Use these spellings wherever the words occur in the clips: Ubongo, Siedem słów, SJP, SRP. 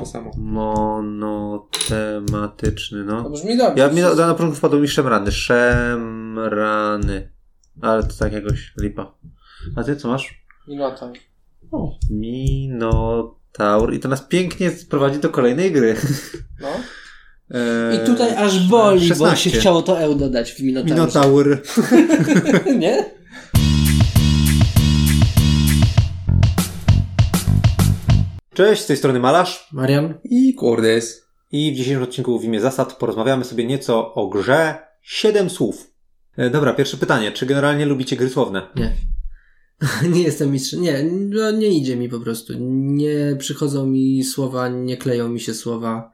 to samo. Monotematyczny, no. To brzmi dobrze. Na początku wpadł mi szemrany. Szemrany. Ale to tak jakoś lipa. A ty co masz? Minotaur. O. Minotaur. I to nas pięknie prowadzi do kolejnej gry. No. I tutaj aż boli, 16. Bo się chciało to EU dodać w Minotaurze. Minotaur. Nie? Cześć, z tej strony Malarz, Marian i Kordes. I w dzisiejszym odcinku w imię zasad porozmawiamy sobie nieco o grze 7 słów. Dobra, pierwsze pytanie. Czy generalnie lubicie gry słowne? Nie. Nie jestem mistrzem. Nie, no nie idzie mi po prostu. Nie przychodzą mi słowa, nie kleją mi się słowa.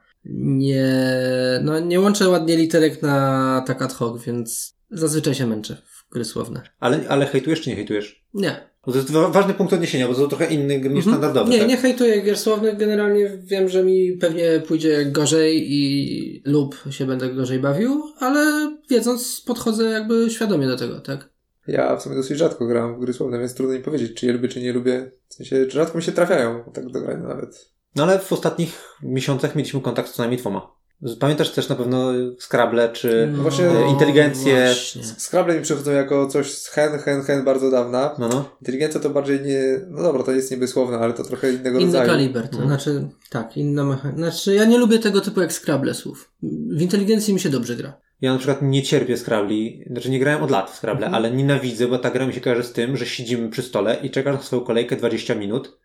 Nie łączę ładnie literek na tak ad hoc, więc zazwyczaj się męczę w gry słowne. Ale hejtujesz czy nie hejtujesz? Nie. Bo to jest ważny punkt odniesienia, bo to trochę inny niż standardowy. Nie, tak? Nie hejtuję gier słownych. Generalnie wiem, że mi pewnie pójdzie gorzej i lub się będę gorzej bawił, ale wiedząc podchodzę jakby świadomie do tego, tak? Ja w sumie dosyć rzadko gram w gry słowne, więc trudno mi powiedzieć, czy je lubię, czy nie lubię. W sensie, czy rzadko mi się trafiają tak do grania nawet. No ale w ostatnich miesiącach mieliśmy kontakt z co najmniej 2. Pamiętasz też na pewno Scrabble czy inteligencję? Scrabble mi przychodzą jako coś z hen bardzo dawna. No. Inteligencja to bardziej nie... No dobra, to jest niby słowne, ale to trochę innego rodzaju. Inny kaliber. To znaczy, tak, inna mechanika. Znaczy, ja nie lubię tego typu jak Scrabble słów. W inteligencji mi się dobrze gra. Ja na przykład nie cierpię Scrabli, znaczy nie grałem od lat w Scrabble, ale nienawidzę, bo ta gra mi się kojarzy z tym, że siedzimy przy stole i czekasz na swoją kolejkę 20 minut,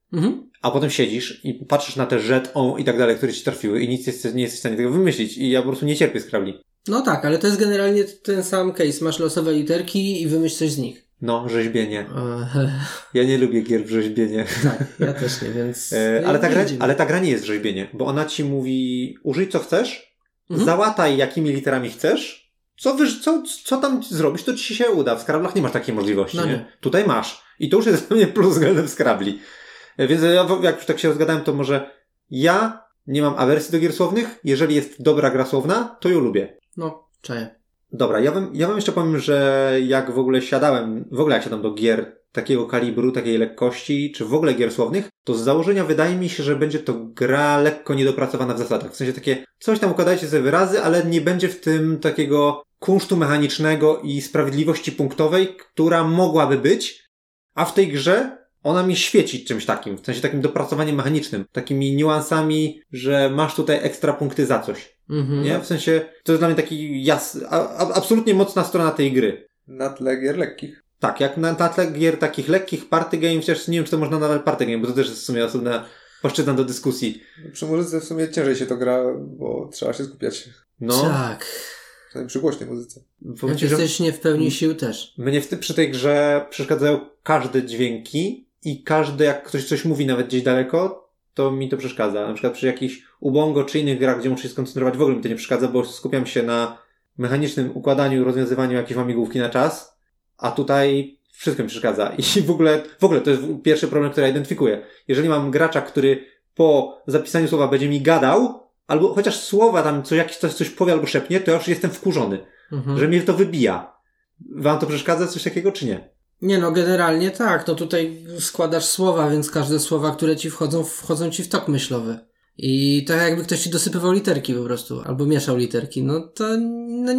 a potem siedzisz i patrzysz na te rzet, i tak dalej, które ci trafiły i nie jesteś w stanie tego wymyślić i ja po prostu nie cierpię Scrabli. No tak, ale to jest generalnie ten sam case, masz losowe literki i wymyśl coś z nich. No, rzeźbienie. Ja nie lubię gier w rzeźbienie. Tak, ja też nie, więc... ale ta gra nie jest rzeźbienie, bo ona ci mówi użyj co chcesz, załataj jakimi literami chcesz, co tam zrobisz, to ci się uda. W Scrablach nie masz takiej możliwości, no nie? Tutaj masz. I to już jest dla mnie plus względem Scrabli. Więc ja, jak już tak się rozgadałem, to może ja nie mam awersji do gier słownych. Jeżeli jest dobra gra słowna, to ją lubię. No, czaję. Dobra, ja wam jeszcze powiem, że jak siadam do gier takiego kalibru, takiej lekkości, czy w ogóle gier słownych, to z założenia wydaje mi się, że będzie to gra lekko niedopracowana w zasadach. W sensie takie, coś tam układajcie sobie wyrazy, ale nie będzie w tym takiego kunsztu mechanicznego i sprawiedliwości punktowej, która mogłaby być, a w tej grze ona mi świeci czymś takim, w sensie takim dopracowaniem mechanicznym, takimi niuansami, że masz tutaj ekstra punkty za coś. Nie? W sensie, to jest dla mnie taki absolutnie mocna strona tej gry. Na tle gier lekkich. Tak, jak na tle gier takich lekkich party game, chociaż nie wiem, czy to można nawet party game, bo to też jest w sumie osobna płaszczyzna do dyskusji. Przy muzyce w sumie ciężej się to gra, bo trzeba się skupiać. No. Tak. Przy głośnej muzyce. Jak jesteś nie w pełni sił też. Mnie przy tej grze przeszkadzają każde dźwięki i każde, jak ktoś coś mówi nawet gdzieś daleko, to mi to przeszkadza. Na przykład przy jakichś Ubongo czy innych grach, gdzie muszę się skoncentrować, w ogóle mi to nie przeszkadza, bo skupiam się na mechanicznym układaniu, rozwiązywaniu jakiejś łamigłówki na czas. A tutaj wszystko mi przeszkadza. I w ogóle to jest pierwszy problem, który ja identyfikuję. Jeżeli mam gracza, który po zapisaniu słowa będzie mi gadał, albo chociaż słowa tam coś powie albo szepnie, to ja już jestem wkurzony. Że mnie to wybija. Wam to przeszkadza coś takiego, czy nie? Nie, no generalnie tak. No tutaj składasz słowa, więc każde słowa, które ci wchodzą ci w tok myślowy. I tak jakby ktoś ci dosypywał literki po prostu, albo mieszał literki, no to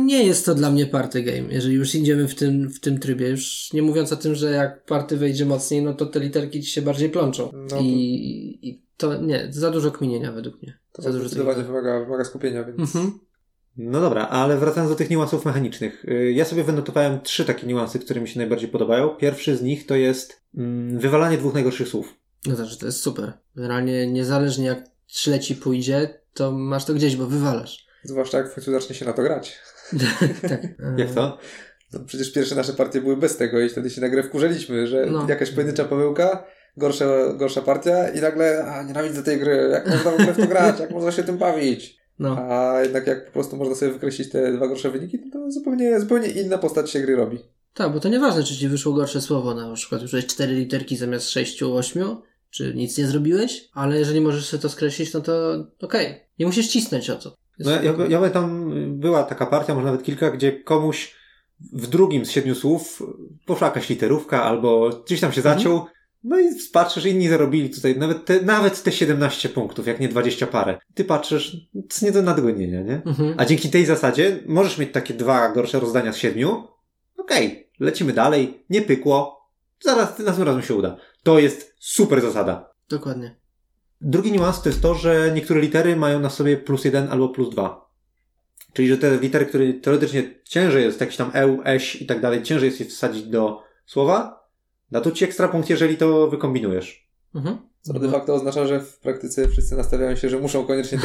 nie jest to dla mnie party game. Jeżeli już idziemy w tym trybie, już nie mówiąc o tym, że jak party wejdzie mocniej, no to te literki ci się bardziej plączą. No I to nie, za dużo kminienia według mnie. To za dużo zdecydowanie wymaga skupienia, więc... No dobra, ale wracając do tych niuansów mechanicznych. Ja sobie wynotowałem 3 takie niuanse, które mi się najbardziej podobają. Pierwszy z nich to jest wywalanie 2 najgorszych słów. No znaczy, to jest super. Generalnie niezależnie jak leci pójdzie, to masz to gdzieś, bo wywalasz. Zwłaszcza jak w końcu zacznie się na to grać. Tak. Jak to? No przecież pierwsze nasze partie były bez tego i wtedy się na grę wkurzyliśmy, że jakaś pojedyncza pomyłka, gorsza partia i nagle nienawidzę tej gry, jak można w ogóle w to grać, jak można się tym bawić. No. A jednak jak po prostu można sobie wykreślić te 2 gorsze wyniki, to zupełnie inna postać się gry robi. Tak, bo to nieważne, czy ci wyszło gorsze słowo, na przykład użyłeś 4 literki zamiast 6, 8, czy nic nie zrobiłeś, ale jeżeli możesz sobie to skreślić, no to okej. Nie musisz cisnąć o to. No ja tam była taka partia, może nawet kilka, gdzie komuś w drugim z 7 słów poszła jakaś literówka albo gdzieś tam się zaciął, No i patrzysz, inni zarobili tutaj nawet te 17 punktów, jak nie 20 parę. Ty patrzysz, to jest nie do nadgonienia, nie? Mhm. A dzięki tej zasadzie możesz mieć takie dwa gorsze rozdania z 7. Okej, lecimy dalej, nie pykło, zaraz następnym razem się uda. To jest super zasada. Dokładnie. Drugi niuans to jest to, że niektóre litery mają na sobie +1 albo +2. Czyli, że te litery, które teoretycznie ciężej jest, jakieś tam eł, eś i tak dalej, ciężej jest je wsadzić do słowa, da to ci ekstra punkt, jeżeli to wykombinujesz. Mhm. Co de facto oznacza, że w praktyce wszyscy nastawiają się, że muszą koniecznie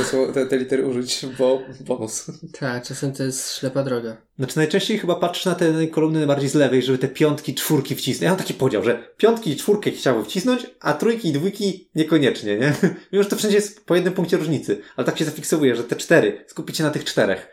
te litery użyć, bo bonus. Tak, czasem to jest ślepa droga. Znaczy najczęściej chyba patrz na te kolumny bardziej z lewej, żeby te piątki, czwórki wcisnąć. Ja mam taki podział, że piątki i czwórkę chciałbym wcisnąć, a trójki i dwójki niekoniecznie, nie? Mimo, że to wszędzie jest po jednym punkcie różnicy. Ale tak się zafiksowuje, że te cztery, skupić się na tych czterech.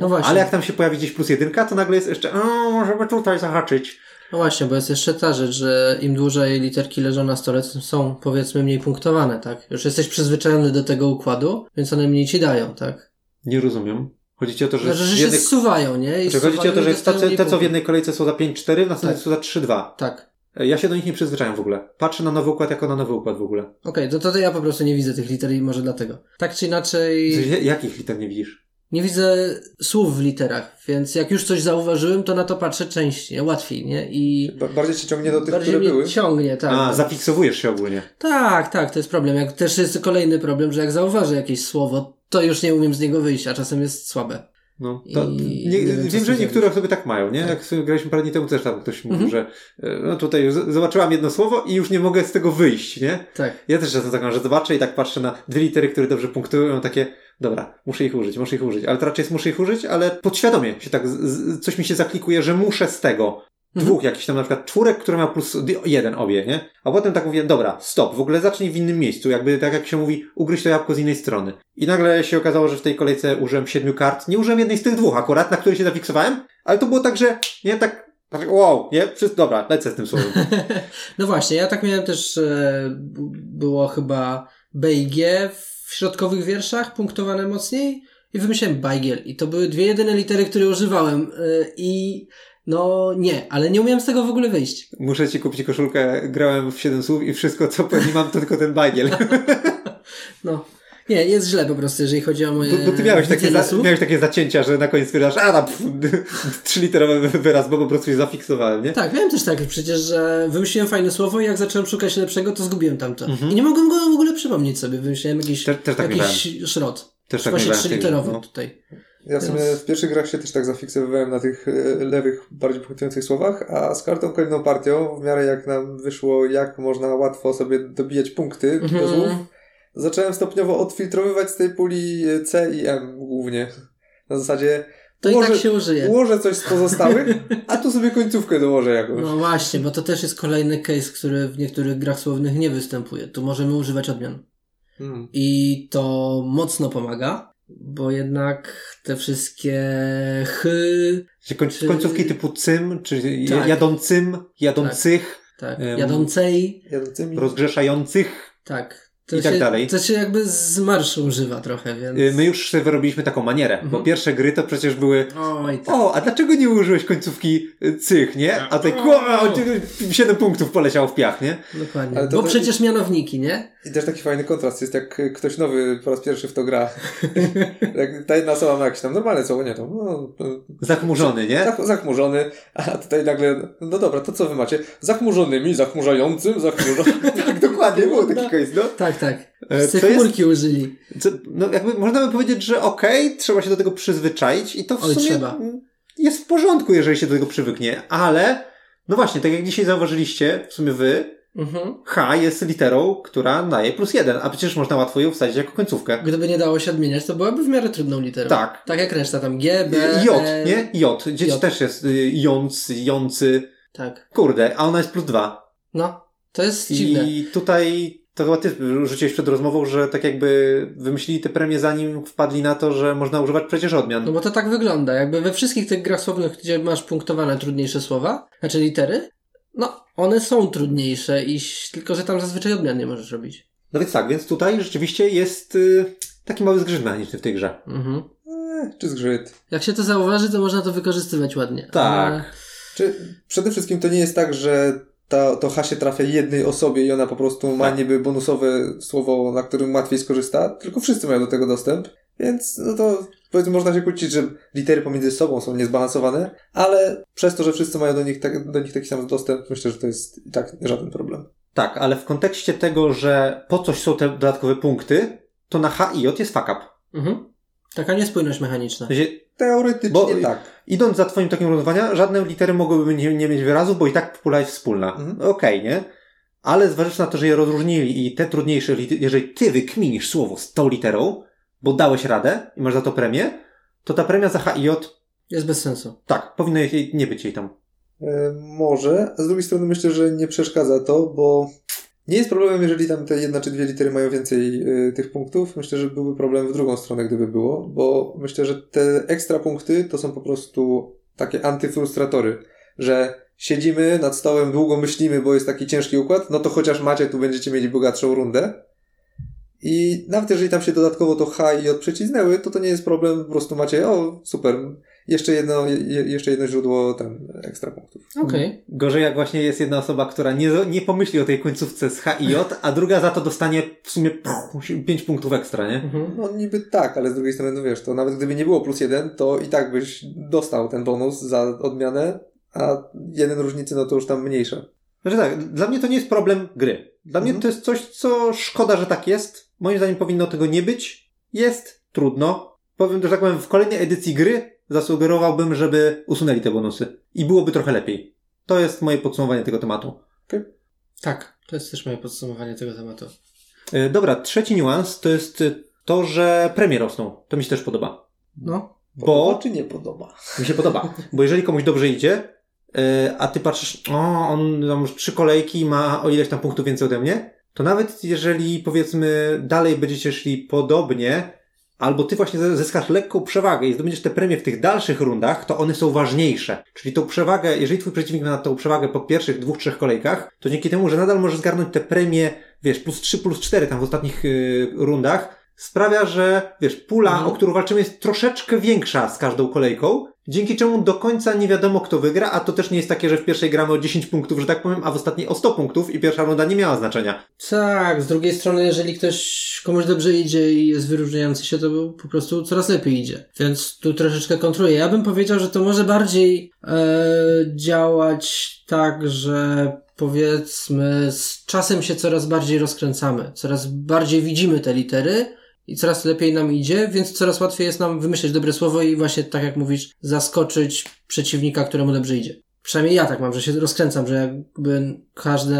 No właśnie. Ale jak tam się pojawi gdzieś +1, to nagle jest jeszcze możemy tutaj zahaczyć. No właśnie, bo jest jeszcze ta rzecz, że im dłużej literki leżą na stole, tym są, powiedzmy, mniej punktowane, tak? Już jesteś przyzwyczajony do tego układu, więc one mniej ci dają, tak? Nie rozumiem. Chodzi ci o to, że... Znaczy, że się zsuwają, nie? I chodzi ci o to, że te, co w jednej kolejce są za 5-4, w następnej są za 3-2. Tak. Ja się do nich nie przyzwyczajam w ogóle. Patrzę na nowy układ jako na nowy układ w ogóle. Okej, to ja po prostu nie widzę tych liter i może dlatego. Tak czy inaczej... Jakich liter nie widzisz? Nie widzę słów w literach, więc jak już coś zauważyłem, to na to patrzę częściej, łatwiej, nie? I bardziej się ciągnie do tych, które były? Bardziej ciągnie, tak. A, zafiksowujesz się ogólnie. Tak, to jest problem. Jak też jest kolejny problem, że jak zauważę jakieś słowo, to już nie umiem z niego wyjść, a czasem jest słabe. No, wiem, że niektóre osoby tak mają, nie? Tak. Jak sobie graliśmy parę dni temu, też tam ktoś mówił, że no tutaj zobaczyłam jedno słowo i już nie mogę z tego wyjść, nie? Tak. Ja też czasem tak mam, że zobaczę i tak patrzę na dwie litery, które dobrze punktują, takie dobra, muszę ich użyć, ale to raczej jest muszę ich użyć, ale podświadomie się tak coś mi się zaklikuje, że muszę z tego dwóch jakichś tam na przykład czwórek, które ma +1 obie, nie? A potem tak mówię, dobra, stop, w ogóle zacznij w innym miejscu, jakby tak jak się mówi, ugryź to jabłko z innej strony. I nagle się okazało, że w tej kolejce użyłem 7 kart, nie użyłem jednej z tych dwóch akurat, na której się zafiksowałem, ale to było tak, że nie tak, wow, nie? Wszystko, dobra, lecę z tym słowem. No właśnie, ja tak miałem też, było chyba B i G w środkowych wierszach punktowane mocniej i wymyślałem bajgiel i to były dwie jedyne litery, które używałem i no nie, ale nie umiałem z tego w ogóle wyjść. Muszę ci kupić koszulkę, grałem w 7 słów i wszystko co pewnie mam to tylko ten bajgiel. No, nie, jest źle po prostu, jeżeli chodzi o moje... Bo ty miałeś takie zacięcia, że na koniec stwierdzasz, trzyliterowy wyraz, bo po prostu się zafiksowałem, nie? Tak, miałem też tak przecież, że wymyśliłem fajne słowo i jak zacząłem szukać lepszego, to zgubiłem tamto. I nie mogłem go w ogóle przypomnieć sobie, wymyśliłem jakiś szrot. Też tak właśnie trzyliterowy tutaj. Ja sobie w pierwszych grach się też tak zafiksowywałem na tych lewych, bardziej punktujących słowach, a z każdą kolejną partią, w miarę jak nam wyszło, jak można łatwo sobie dobijać punkty do słów, zacząłem stopniowo odfiltrowywać z tej puli C i M głównie. Na zasadzie to ułożę, i tak się użyje. Ułożę coś z pozostałych, a tu sobie końcówkę dołożę jakoś. No właśnie, bo to też jest kolejny case, który w niektórych grach słownych nie występuje. Tu możemy używać odmian. I to mocno pomaga, bo jednak te wszystkie końcówki typu cym, czy tak. Jadącym, jadących, tak. Jadącej, rozgrzeszających. Tak. I tak dalej. To się jakby z marszu używa trochę, więc... My już sobie wyrobiliśmy taką manierę, bo pierwsze gry to przecież były a dlaczego nie użyłeś końcówki cych, nie? A tutaj 7 punktów poleciało w piach, nie? Dokładnie. Ale bo przecież mianowniki, nie? I też taki fajny kontrast jest, jak ktoś nowy po raz pierwszy w to gra. Jak ta jedna osoba ma jakieś tam normalne słowo, nie? Zachmurzony, nie? Zachmurzony, a tutaj nagle, no dobra, to co wy macie? Zachmurzonymi, zachmurzającym, tak, dokładnie, było taki case, no? Tak. Tak, z chmurki użyli. Można by powiedzieć, że okej, trzeba się do tego przyzwyczaić i to w sumie jest w porządku, jeżeli się do tego przywyknie, ale no właśnie, tak jak dzisiaj zauważyliście, w sumie wy, H jest literą, która daje +1, a przecież można łatwo ją wsadzić jako końcówkę. Gdyby nie dało się odmieniać, to byłaby w miarę trudną literą. Tak. Tak jak reszta tam G, B, J, nie? J. Dzieci też jest jąc, jący. Tak. Kurde, a ona jest +2. No, to jest dziwne. I tutaj... To chyba ty rzuciłeś przed rozmową, że tak jakby wymyślili te premie zanim wpadli na to, że można używać przecież odmian. No bo to tak wygląda. Jakby we wszystkich tych grach słownych, gdzie masz punktowane trudniejsze słowa, znaczy litery, no one są trudniejsze, tylko że tam zazwyczaj odmian nie możesz robić. No więc tak, więc tutaj rzeczywiście jest taki mały zgrzyt mechaniczny w tej grze. Czy zgrzyt? Jak się to zauważy, to można to wykorzystywać ładnie. Tak. Ale... Czy przede wszystkim to nie jest tak, że to H się trafia jednej osobie i ona po prostu ma niby bonusowe słowo, na którym łatwiej skorzysta, tylko wszyscy mają do tego dostęp, więc no to powiedzmy można się kłócić, że litery pomiędzy sobą są niezbalansowane, ale przez to, że wszyscy mają do nich taki sam dostęp, myślę, że to jest i tak żaden problem. Tak, ale w kontekście tego, że po coś są te dodatkowe punkty, to na H i J jest fuck up. Mhm. Taka niespójność mechaniczna. Teoretycznie bo, tak. Idąc za twoim takim rozwiązaniem, żadne litery mogłyby nie mieć wyrazu, bo i tak pula jest wspólna. Mhm. Okej, nie? Ale zważywszy na to, że je rozróżnili i te trudniejsze litery, jeżeli ty wykminisz słowo z tą literą, bo dałeś radę i masz za to premię, to ta premia za H i J jest bez sensu. Tak, powinno jej nie być jej tam. Może, a z drugiej strony myślę, że nie przeszkadza to, bo nie jest problemem, jeżeli tam te jedna czy dwie litery mają więcej tych punktów. Myślę, że byłby problem w drugą stronę, gdyby było, bo myślę, że te ekstra punkty to są po prostu takie antyfrustratory, że siedzimy nad stołem, długo myślimy, bo jest taki ciężki układ, no to chociaż macie, tu będziecie mieli bogatszą rundę. I nawet jeżeli tam się dodatkowo to H i J przycisnęły, to nie jest problem, po prostu macie, o super, jeszcze jedno źródło tam ekstra punktów. Okej. Gorzej jak właśnie jest jedna osoba, która nie pomyśli o tej końcówce z H i J, a druga za to dostanie w sumie 5 punktów ekstra, nie? Mhm. No niby tak, ale z drugiej strony no wiesz, to nawet gdyby nie było +1, to i tak byś dostał ten bonus za odmianę, a 1 różnicy no to już tam mniejsza. Znaczy tak, dla mnie to nie jest problem gry. Dla mnie to jest coś, co szkoda, że tak jest. Moim zdaniem powinno tego nie być. Jest trudno. Powiem, że tak powiem, w kolejnej edycji gry zasugerowałbym, żeby usunęli te bonusy. I byłoby trochę lepiej. To jest moje podsumowanie tego tematu. Okay. Tak, to jest też moje podsumowanie tego tematu. Dobra, trzeci niuans to jest to, że premie rosną. To mi się też podoba. No, podoba czy nie podoba? Mi się podoba. Bo jeżeli komuś dobrze idzie, a ty patrzysz, on tam już 3 kolejki ma o ileś tam punktów więcej ode mnie, to nawet jeżeli powiedzmy dalej będziecie szli podobnie, albo ty właśnie zyskasz lekką przewagę i zdobędziesz te premie w tych dalszych rundach, to one są ważniejsze. Czyli tą przewagę, jeżeli twój przeciwnik ma tą przewagę po pierwszych 2-3 kolejkach, to dzięki temu, że nadal możesz zgarnąć te premie, wiesz, +3, +4 tam w ostatnich rundach, sprawia, że wiesz, pula, o którą walczymy, jest troszeczkę większa z każdą kolejką, dzięki czemu do końca nie wiadomo, kto wygra, a to też nie jest takie, że w pierwszej gramy o 10 punktów, że tak powiem, a w ostatniej o 100 punktów i pierwsza runda nie miała znaczenia. Tak, z drugiej strony, jeżeli komuś dobrze idzie i jest wyróżniający się, to po prostu coraz lepiej idzie. Więc tu troszeczkę kontruję. Ja bym powiedział, że to może bardziej działać tak, że powiedzmy z czasem się coraz bardziej rozkręcamy, coraz bardziej widzimy te litery, i coraz lepiej nam idzie, więc coraz łatwiej jest nam wymyśleć dobre słowo i właśnie, tak jak mówisz, zaskoczyć przeciwnika, któremu dobrze idzie. Przynajmniej ja tak mam, że się rozkręcam, że jakby każda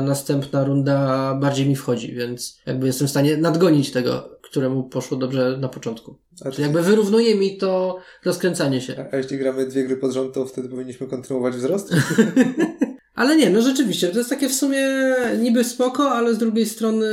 następna runda bardziej mi wchodzi, więc jakby jestem w stanie nadgonić tego, któremu poszło dobrze na początku. Czyli jakby wyrównuje mi to rozkręcanie się. A jeśli gramy 2 gry pod rząd, to wtedy powinniśmy kontynuować wzrost? Ale nie, no rzeczywiście, to jest takie w sumie niby spoko, ale z drugiej strony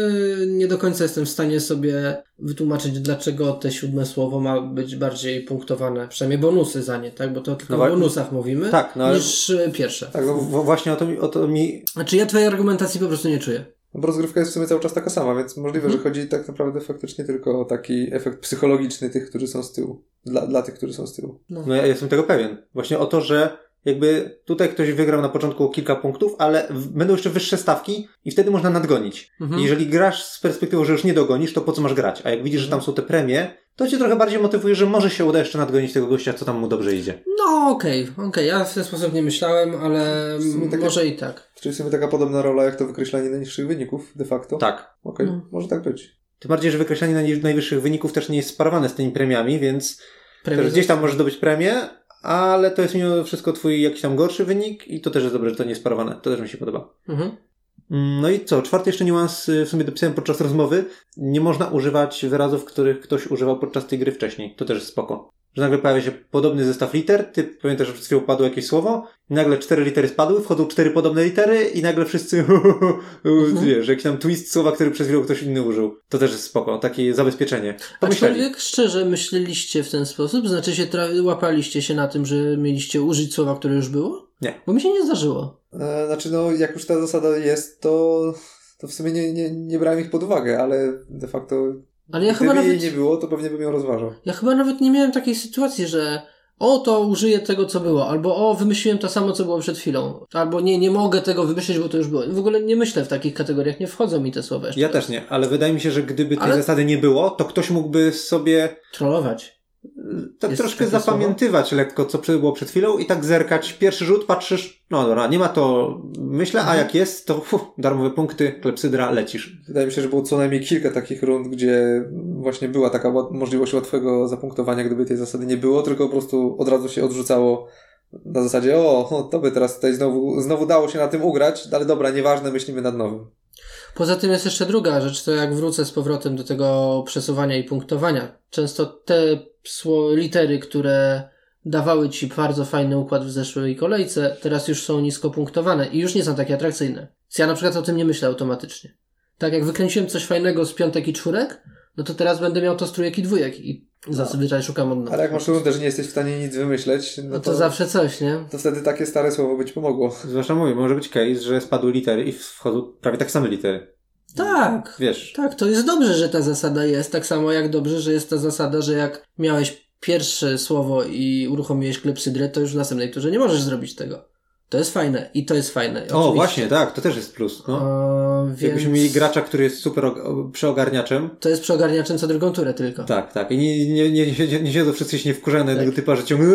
nie do końca jestem w stanie sobie wytłumaczyć, dlaczego te 7 słowo ma być bardziej punktowane, przynajmniej bonusy za nie, tak? Bo to tylko o bonusach mówimy, tak, niż pierwsze. Tak, no właśnie o to mi... Znaczy ja twojej argumentacji po prostu nie czuję. Bo rozgrywka jest w sumie cały czas taka sama, więc możliwe, że chodzi tak naprawdę faktycznie tylko o taki efekt psychologiczny tych, którzy są z tyłu. Dla tych, którzy są z tyłu. No ja jestem tego pewien. Właśnie o to, że jakby tutaj ktoś wygrał na początku kilka punktów, ale będą jeszcze wyższe stawki i wtedy można nadgonić. Mhm. Jeżeli grasz z perspektywą, że już nie dogonisz, to po co masz grać? A jak widzisz, że tam są te premie, to cię trochę bardziej motywuje, że może się uda jeszcze nadgonić tego gościa, co tam mu dobrze idzie. No okej. Ja w ten sposób nie myślałem, ale może i tak. Czyli w sumie taka podobna rola jak to wykreślanie najniższych wyników de facto? Tak. Okej, może tak być. Tym bardziej, że wykreślanie najwyższych wyników też nie jest sparowane z tymi premiami, więc też gdzieś tam możesz dobyć premię, ale to jest mimo wszystko twój jakiś tam gorszy wynik i to też jest dobre, że to nie jest sparowane. To też mi się podoba. Mhm. No i co? 4. jeszcze niuans w sumie dopisałem podczas rozmowy. Nie można używać wyrazów, których ktoś używał podczas tej gry wcześniej. To też jest spoko. Że nagle pojawia się podobny zestaw liter, ty pamiętasz, że przed chwilą padło jakieś słowo, i nagle 4 litery spadły, wchodzą 4 podobne litery i nagle wszyscy wiesz, jakiś tam twist słowa, który przez chwilę ktoś inny użył. To też jest spoko, takie zabezpieczenie. Aczkolwiek szczerze myśleliście w ten sposób? Znaczy się łapaliście się na tym, że mieliście użyć słowa, które już było? Nie. Bo mi się nie zdarzyło. Znaczy jak już ta zasada jest, to w sumie nie brałem ich pod uwagę, ale de facto... Ale ja chyba nawet... Gdyby jej nie było, to pewnie bym ją rozważał. Ja chyba nawet nie miałem takiej sytuacji, że o, to użyję tego, co było, albo o, wymyśliłem to samo, co było przed chwilą, albo nie, nie mogę tego wymyślić, bo to już było. W ogóle nie myślę w takich kategoriach, nie wchodzą mi te słowa jeszcze. Ja też nie, ale wydaje mi się, że gdyby tej zasady nie było, to ktoś mógłby sobie... Trollować. Tak troszkę zapamiętywać słowo? Lekko, co było przed chwilą i tak zerkać. Pierwszy rzut, patrzysz, no dobra, nie ma to, myślę, a jak jest, to darmowe punkty, klepsydra, lecisz. Wydaje mi się, że było co najmniej kilka takich rund, gdzie właśnie była taka możliwość łatwego zapunktowania, gdyby tej zasady nie było, tylko po prostu od razu się odrzucało na zasadzie, o, to by teraz tutaj znowu dało się na tym ugrać, ale dobra, nieważne, myślimy nad nowym. Poza tym jest jeszcze druga rzecz, to jak wrócę z powrotem do tego przesuwania i punktowania. Często te litery, które dawały ci bardzo fajny układ w zeszłej kolejce, teraz już są nisko punktowane i już nie są takie atrakcyjne. Więc ja na przykład o tym nie myślę automatycznie. Tak jak wykręciłem coś fajnego z piątek i czwórek, no to teraz będę miał to z trójek i dwójek i zazwyczaj szukam od nowa. Ale jak masz rundę, że nie jesteś w stanie nic wymyśleć, no to zawsze coś, nie? To wtedy takie stare słowo by ci pomogło. Zwłaszcza mówię, może być case, że spadły litery i wchodzą prawie tak same litery. Tak, wiesz. Tak, to jest dobrze, że ta zasada jest, tak samo jak dobrze, że jest ta zasada, że jak miałeś pierwsze słowo i uruchomiłeś klepsydrę, to już w następnej turze nie możesz zrobić tego. To jest fajne i to jest fajne. Oczywiście. O, właśnie, tak, to też jest plus. No. Jakbyśmy mieli gracza, który jest super przeogarniaczem. To jest przeogarniaczem co drugą turę tylko. Tak, tak. I nie siedzą wszyscy się nie wkurzane tak. Tego typa, że ciągle...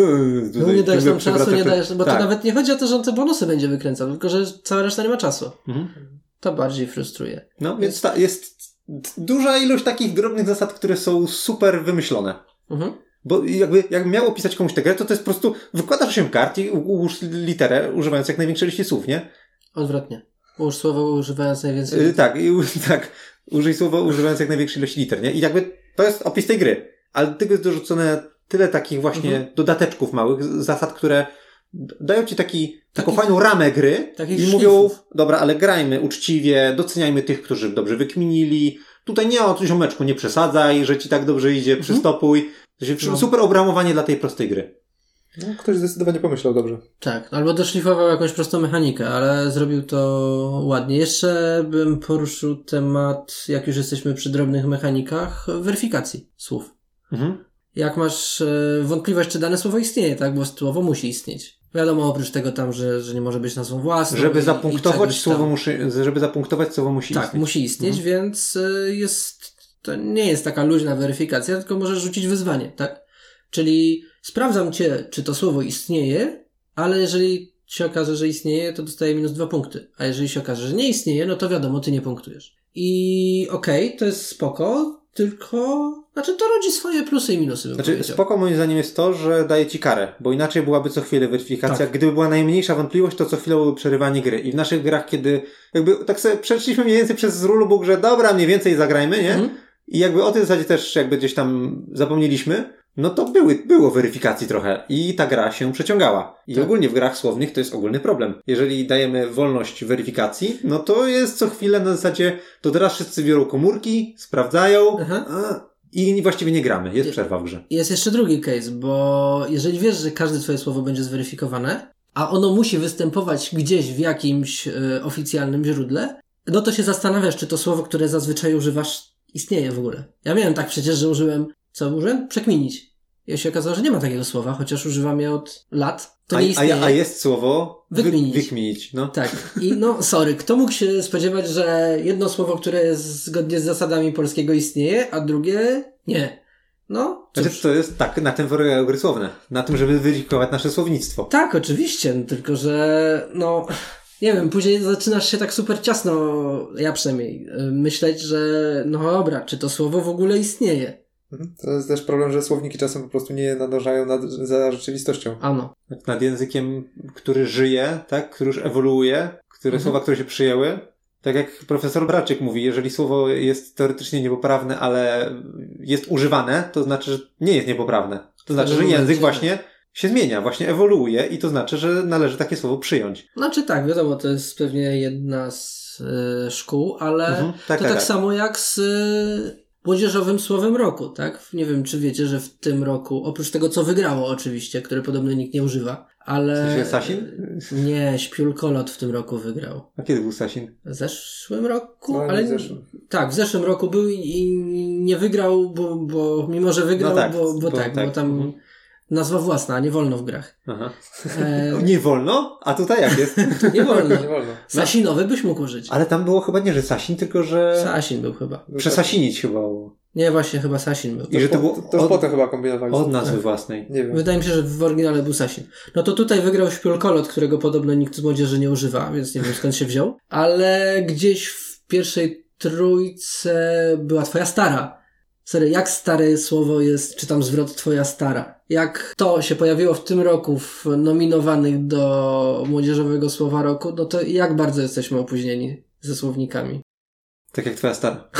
No nie dajesz tam czasu, nie dajesz... Bo tak. To nawet nie chodzi o to, że on te bonusy będzie wykręcał, tylko że cała reszta nie ma czasu. Mhm. To bardziej frustruje. No, więc jest duża ilość takich drobnych zasad, które są super wymyślone. Mhm. Bo jak miał opisać komuś tę grę, to jest po prostu wykładasz 8 kart i ułóż literę, używając jak największej liczby słów, nie? Odwrotnie. Ułóż słowo, używając najwięcej liter. Tak. Użyj słowo, używając jak największej ilości liter, nie? I to jest opis tej gry. Ale do tego jest dorzucone tyle takich właśnie dodateczków małych, zasad, które dają ci taką fajną ramę gry i mówią, dobra, ale grajmy uczciwie, doceniajmy tych, którzy dobrze wykminili. Tutaj nie o ziomeczku, nie przesadzaj, że ci tak dobrze idzie, przystopuj. To się super obramowanie dla tej prostej gry. No, ktoś zdecydowanie pomyślał dobrze. Tak, albo doszlifował jakąś prostą mechanikę, ale zrobił to ładnie. Jeszcze bym poruszył temat, jak już jesteśmy przy drobnych mechanikach, weryfikacji słów. Mhm. Jak masz wątpliwość, czy dane słowo istnieje, tak? Bo słowo musi istnieć. Wiadomo, oprócz tego tam, że nie może być nazwą własną. Żeby zapunktować, słowo musi istnieć. Tak, musi istnieć, więc to nie jest taka luźna weryfikacja, tylko możesz rzucić wyzwanie, tak? Czyli sprawdzam cię, czy to słowo istnieje, ale jeżeli się okaże, że istnieje, to dostaję -2 punkty. A jeżeli się okaże, że nie istnieje, no to wiadomo, ty nie punktujesz. I okej, to jest spoko, tylko... Znaczy, to rodzi swoje plusy i minusy, bym powiedział. Spoko moim zdaniem jest to, że daje ci karę, bo inaczej byłaby co chwilę weryfikacja. Tak. Gdyby była najmniejsza wątpliwość, to co chwilę byłoby przerywanie gry. I w naszych grach, kiedy jakby tak sobie przeszliśmy mniej więcej przez rulebook, że dobra, mniej więcej zagrajmy, nie? Mhm. I jakby o tej zasadzie też jakby gdzieś tam zapomnieliśmy, no to było weryfikacji trochę i ta gra się przeciągała. I ogólnie w grach słownych to jest ogólny problem. Jeżeli dajemy wolność weryfikacji, no to jest co chwilę na zasadzie, to teraz wszyscy biorą komórki, sprawdzają, i właściwie nie gramy, jest przerwa w grze. Jest jeszcze drugi case, bo jeżeli wiesz, że każde twoje słowo będzie zweryfikowane, a ono musi występować gdzieś w jakimś oficjalnym źródle, no to się zastanawiasz, czy to słowo, które zazwyczaj używasz, istnieje w ogóle. Ja miałem tak przecież, że użyłem? Przekminić. Ja się okazało, że nie ma takiego słowa, chociaż używam je od lat. To nie istnieje. A jest słowo wykminić. No. Tak. I kto mógł się spodziewać, że jedno słowo, które jest zgodnie z zasadami polskiego istnieje, a drugie nie. No. Cóż. To jest tak, na tym polega gry słowne. Na tym, żeby weryfikować nasze słownictwo. Tak, oczywiście, tylko że nie wiem, później zaczynasz się tak super ciasno, ja przynajmniej, myśleć, że dobra, czy to słowo w ogóle istnieje? To jest też problem, że słowniki czasem po prostu nie nadążają za rzeczywistością. Ano. Nad językiem, który żyje, tak, który już ewoluuje, słowa, które się przyjęły. Tak jak profesor Braczyk mówi, jeżeli słowo jest teoretycznie niepoprawne, ale jest używane, to znaczy, że nie jest niepoprawne. To znaczy, że język właśnie się zmienia, właśnie ewoluuje i to znaczy, że należy takie słowo przyjąć. Znaczy tak, wiadomo, to jest pewnie jedna z szkół, ale tak samo jak z... młodzieżowym słowem roku, tak? Nie wiem, czy wiecie, że w tym roku, oprócz tego, co wygrało oczywiście, które podobno nikt nie używa, ale... W sensie Sasin? Nie, Śpiulkolot w tym roku wygrał. A kiedy był Sasin? W zeszłym roku? No, ale... Tak, w zeszłym roku był i nie wygrał, bo mimo, że wygrał, bo tak, bo tam nazwa własna, nie wolno w grach. Aha. Nie wolno? A tutaj jak jest? Nie wolno. Sasinowy byś mógł użyć. Ale tam było chyba nie, że Sasin, tylko że... Sasin był chyba. Przesasinić chyba. Nie, właśnie chyba Sasin był. I że to było... To już potem chyba kombinowali. Od nazwy własnej. Nie wiem. Wydaje mi się, że w oryginale był Sasin. No to tutaj wygrał śpiulkolot, którego podobno nikt z młodzieży nie używa, więc nie wiem skąd się wziął. Ale gdzieś w pierwszej trójce była twoja stara. Serio, jak stare słowo jest, czy tam zwrot twoja stara? Jak to się pojawiło w tym roku w nominowanych do Młodzieżowego Słowa Roku, no to jak bardzo jesteśmy opóźnieni ze słownikami. Tak jak twoja stara.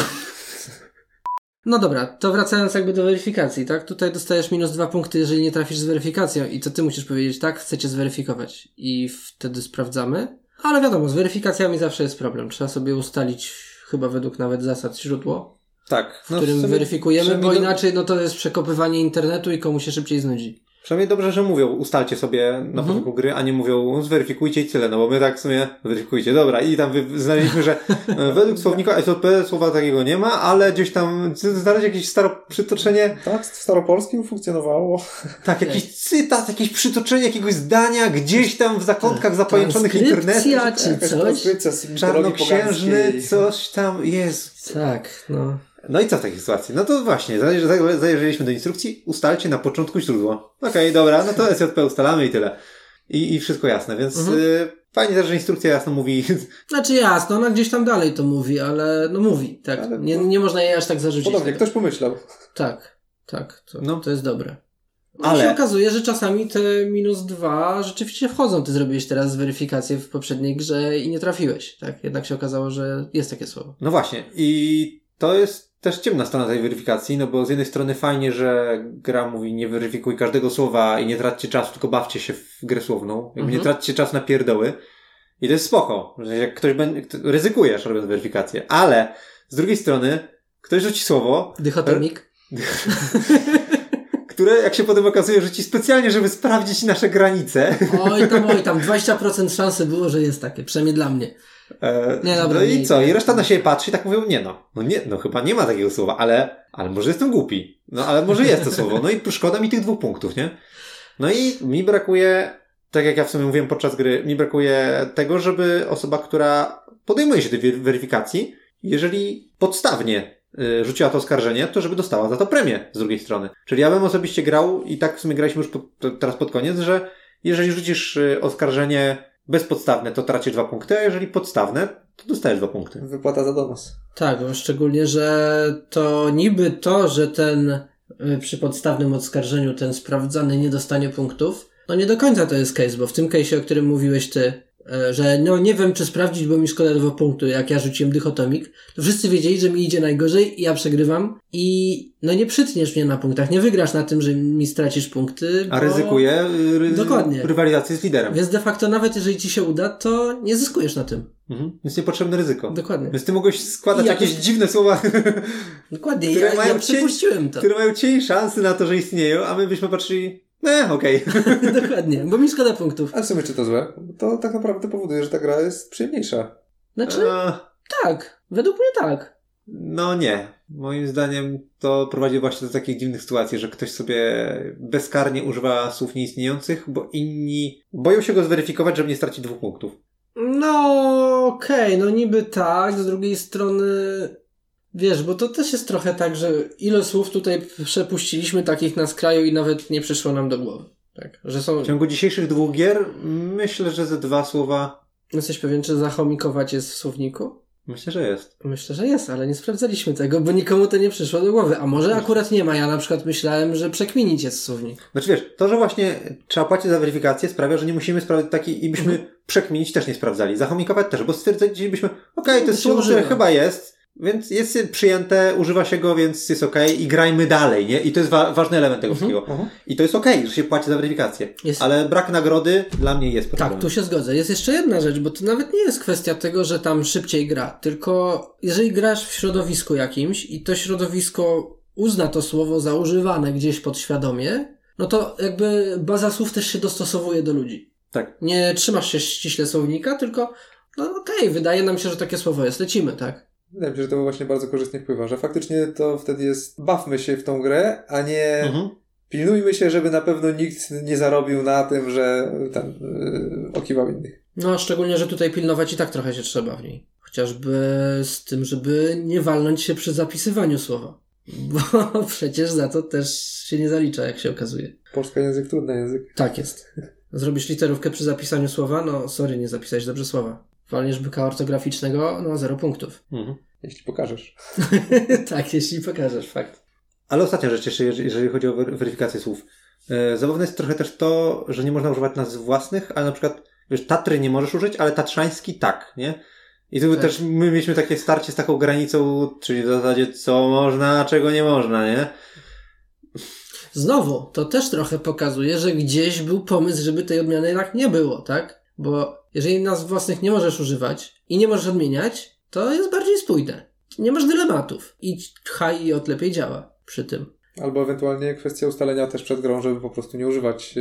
No dobra, to wracając jakby do weryfikacji, tak? Tutaj dostajesz -2 punkty, jeżeli nie trafisz z weryfikacją i to ty musisz powiedzieć, tak, chcecie zweryfikować. I wtedy sprawdzamy. Ale wiadomo, z weryfikacjami zawsze jest problem. Trzeba sobie ustalić chyba według nawet zasad źródło. Tak. No, w którym weryfikujemy, bo inaczej no to jest przekopywanie internetu i komu się szybciej znudzi. Przynajmniej dobrze, że mówią, ustalcie sobie na początku gry, a nie mówią zweryfikujcie i tyle, no bo my tak w sumie weryfikujcie, dobra, i tam znaleźliśmy, że według słownika SRP słowa takiego nie ma, ale gdzieś tam znaleźć jakieś przytoczenie... Tak, w staropolskim funkcjonowało. Tak, jakiś cytat, jakieś przytoczenie jakiegoś zdania gdzieś tam w zakątkach zapajęczonych internetu. Transkrypcja czy coś? Czarnoksiężny, coś tam jest. Tak, no. No i co w takiej sytuacji? No to właśnie, zajrzeliśmy do instrukcji, ustalcie na początku źródło. Okej, dobra, no to SJP ustalamy i tyle. I wszystko jasne, więc fajnie też, że instrukcja jasno mówi. Znaczy jasno, ona gdzieś tam dalej to mówi, ale no mówi, tak. Ale, nie można jej aż tak zarzucić. Podobnie, ktoś pomyślał. Tak, to jest dobre. Ale się okazuje, że czasami te -2 rzeczywiście wchodzą. Ty zrobiłeś teraz weryfikację w poprzedniej grze i nie trafiłeś, tak? Jednak się okazało, że jest takie słowo. No właśnie, i to jest też ciemna strona tej weryfikacji, no bo z jednej strony fajnie, że gra mówi nie weryfikuj każdego słowa i nie traćcie czasu, tylko bawcie się w grę słowną. Nie traćcie czasu na pierdoły. I to jest spoko. Jak ktoś ryzykujesz robiąc weryfikację. Ale z drugiej strony ktoś rzuci słowo... Dychotomik. Które, jak się potem okazuje, rzuci specjalnie, żeby sprawdzić nasze granice. Oj tam, 20% szansy było, że jest takie. Przynajmniej dla mnie. Dobra, no i co? I reszta na siebie patrzy i tak mówią, nie, chyba nie ma takiego słowa, ale może jestem głupi. No, ale może jest to słowo. No i szkoda mi tych 2 punktów, nie? No i mi brakuje, tak jak ja w sumie mówiłem podczas gry, mi brakuje tego, żeby osoba, która podejmuje się tej weryfikacji, jeżeli podstawnie rzuciła to oskarżenie, to żeby dostała za to premię z drugiej strony. Czyli ja bym osobiście grał i tak w sumie graliśmy już teraz pod koniec, że jeżeli rzucisz oskarżenie bezpodstawne, to tracisz 2 punkty, a jeżeli podstawne, to dostajesz 2 punkty. Wypłata za donos. Tak, szczególnie, że to niby to, że ten przy podstawnym oskarżeniu ten sprawdzany nie dostanie punktów, no nie do końca to jest case, bo w tym case, o którym mówiłeś ty, że no nie wiem, czy sprawdzić, bo mi szkoda 2 punkty, jak ja rzuciłem dychotomik, to wszyscy wiedzieli, że mi idzie najgorzej i ja przegrywam i no nie przytniesz mnie na punktach, nie wygrasz na tym, że mi stracisz punkty, bo... A ryzykuję rywalizację z liderem. Więc de facto nawet jeżeli ci się uda, to nie zyskujesz na tym. Jest niepotrzebne ryzyko. Dokładnie. Więc ty mogłeś składać jakieś dziwne słowa, dokładnie, ja przepuściłem to. Które mają cień szansy na to, że istnieją, a my byśmy patrzyli... okej. Dokładnie, bo mi szkoda punktów. A w sumie czy to złe? To tak naprawdę powoduje, że ta gra jest przyjemniejsza. Znaczy, tak. Według mnie tak. No nie. Moim zdaniem to prowadzi właśnie do takich dziwnych sytuacji, że ktoś sobie bezkarnie używa słów nieistniejących, bo inni boją się go zweryfikować, żeby nie stracić 2 punktów. No okej, no niby tak. Z drugiej strony... Wiesz, bo to też jest trochę tak, że ile słów tutaj przepuściliśmy takich na skraju i nawet nie przyszło nam do głowy. Tak, że są... W ciągu dzisiejszych 2 gier myślę, że ze 2 słowa... Jesteś pewien, czy zachomikować jest w słowniku? Myślę, że jest. Ale nie sprawdzaliśmy tego, bo nikomu to nie przyszło do głowy. A może akurat nie ma. Ja na przykład myślałem, że przekminić jest słownik. Znaczy wiesz, to, że właśnie trzeba płacić za weryfikację sprawia, że nie musimy sprawdzać takiej i byśmy przekminić też nie sprawdzali. Zachomikować też, bo stwierdzilibyśmy to jest słowo, które chyba jest... Więc jest przyjęte, używa się go, więc jest okej i grajmy dalej, nie? I to jest ważny element tego wszystkiego. I to jest okej, że się płaci za weryfikację. Jest. Ale brak nagrody dla mnie jest problemem. Tak, tu się zgodzę. Jest jeszcze jedna rzecz, bo to nawet nie jest kwestia tego, że tam szybciej gra, tylko jeżeli grasz w środowisku jakimś i to środowisko uzna to słowo za używane gdzieś podświadomie, no to jakby baza słów też się dostosowuje do ludzi. Tak. Nie trzymasz się ściśle słownika, tylko wydaje nam się, że takie słowo jest. Lecimy, tak? Wydaje mi się, że to właśnie bardzo korzystnie wpływa, że faktycznie to wtedy jest bawmy się w tą grę, a nie pilnujmy się, żeby na pewno nikt nie zarobił na tym, że tam okiwał innych. No, szczególnie, że tutaj pilnować i tak trochę się trzeba w niej. Chociażby z tym, żeby nie walnąć się przy zapisywaniu słowa. Bo przecież za to też się nie zalicza, jak się okazuje. Polski język, trudny język. Tak jest. Zrobisz literówkę przy zapisaniu słowa? No, sorry, nie zapisałeś dobrze słowa. Walniesz byka ortograficznego? No, 0 punktów. Mhm. Jeśli pokażesz. Tak, jeśli pokażesz, fakt. Ale ostatnia rzecz jeszcze, jeżeli chodzi o weryfikację słów. Zabawne jest trochę też to, że nie można używać nazw własnych, ale na przykład, wiesz, Tatry nie możesz użyć, ale tatrzański tak, nie? I tu tak. Też my mieliśmy takie starcie z taką granicą, czyli w zasadzie co można, a czego nie można, nie? Znowu, to też trochę pokazuje, że gdzieś był pomysł, żeby tej odmiany jednak nie było, tak? Bo jeżeli nazw własnych nie możesz używać i nie możesz odmieniać, to jest bardziej spójne. Nie masz dylematów. I haj i od lepiej działa przy tym. Albo ewentualnie kwestia ustalenia też przed grą, żeby po prostu nie używać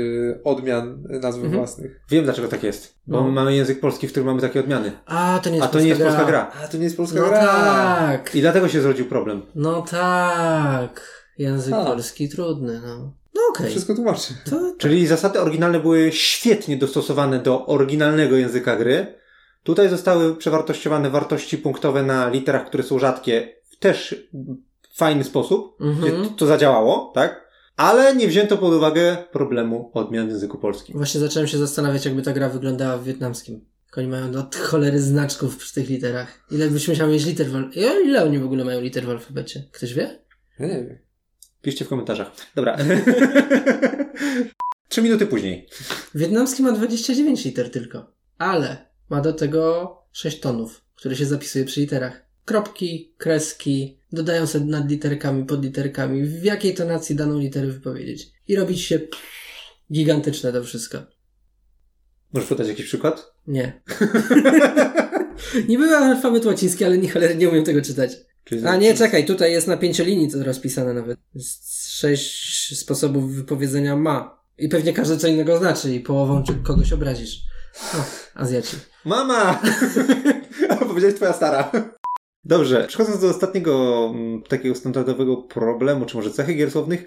odmian nazw własnych. Wiem, dlaczego tak jest. Bo mamy język polski, w którym mamy takie odmiany. A to nie jest polska gra. A to nie jest polska gra. Tak. I dlatego się zrodził problem. No tak. Język polski trudny, no. No okej. Okay. Wszystko tłumaczy. To... Czyli zasady oryginalne były świetnie dostosowane do oryginalnego języka gry. Tutaj zostały przewartościowane wartości punktowe na literach, które są rzadkie. Też fajny sposób, gdzie to zadziałało, tak? Ale nie wzięto pod uwagę problemu odmian w języku polskim. Właśnie zacząłem się zastanawiać, jakby ta gra wyglądała w wietnamskim. Oni mają do cholery znaczków przy tych literach. Ile byś musiał mieć liter w alfabecie? Ile oni w ogóle mają liter w alfabecie? Ktoś wie? Ja nie wiem. Piszcie w komentarzach. Dobra. 3 minuty później. Wietnamski ma 29 liter tylko. Ale ma do tego 6 tonów, które się zapisuje przy literach. Kropki, kreski, dodają sobie nad literkami, pod literkami, w jakiej tonacji daną literę wypowiedzieć. I robić się gigantyczne to wszystko. Możesz podać jakiś przykład? Nie. Nie byłem alfabet łaciński, ale nie umiem tego czytać. A nie, czekaj, tutaj jest na 5 linii to rozpisane nawet. Jest 6 sposobów wypowiedzenia ma. I pewnie każdy co innego znaczy i połową czy kogoś obrazisz. O, Azjaci. Mama! Albo powiedziałeś twoja stara. Dobrze, przechodząc do ostatniego takiego standardowego problemu, czy może cechy gier słownych,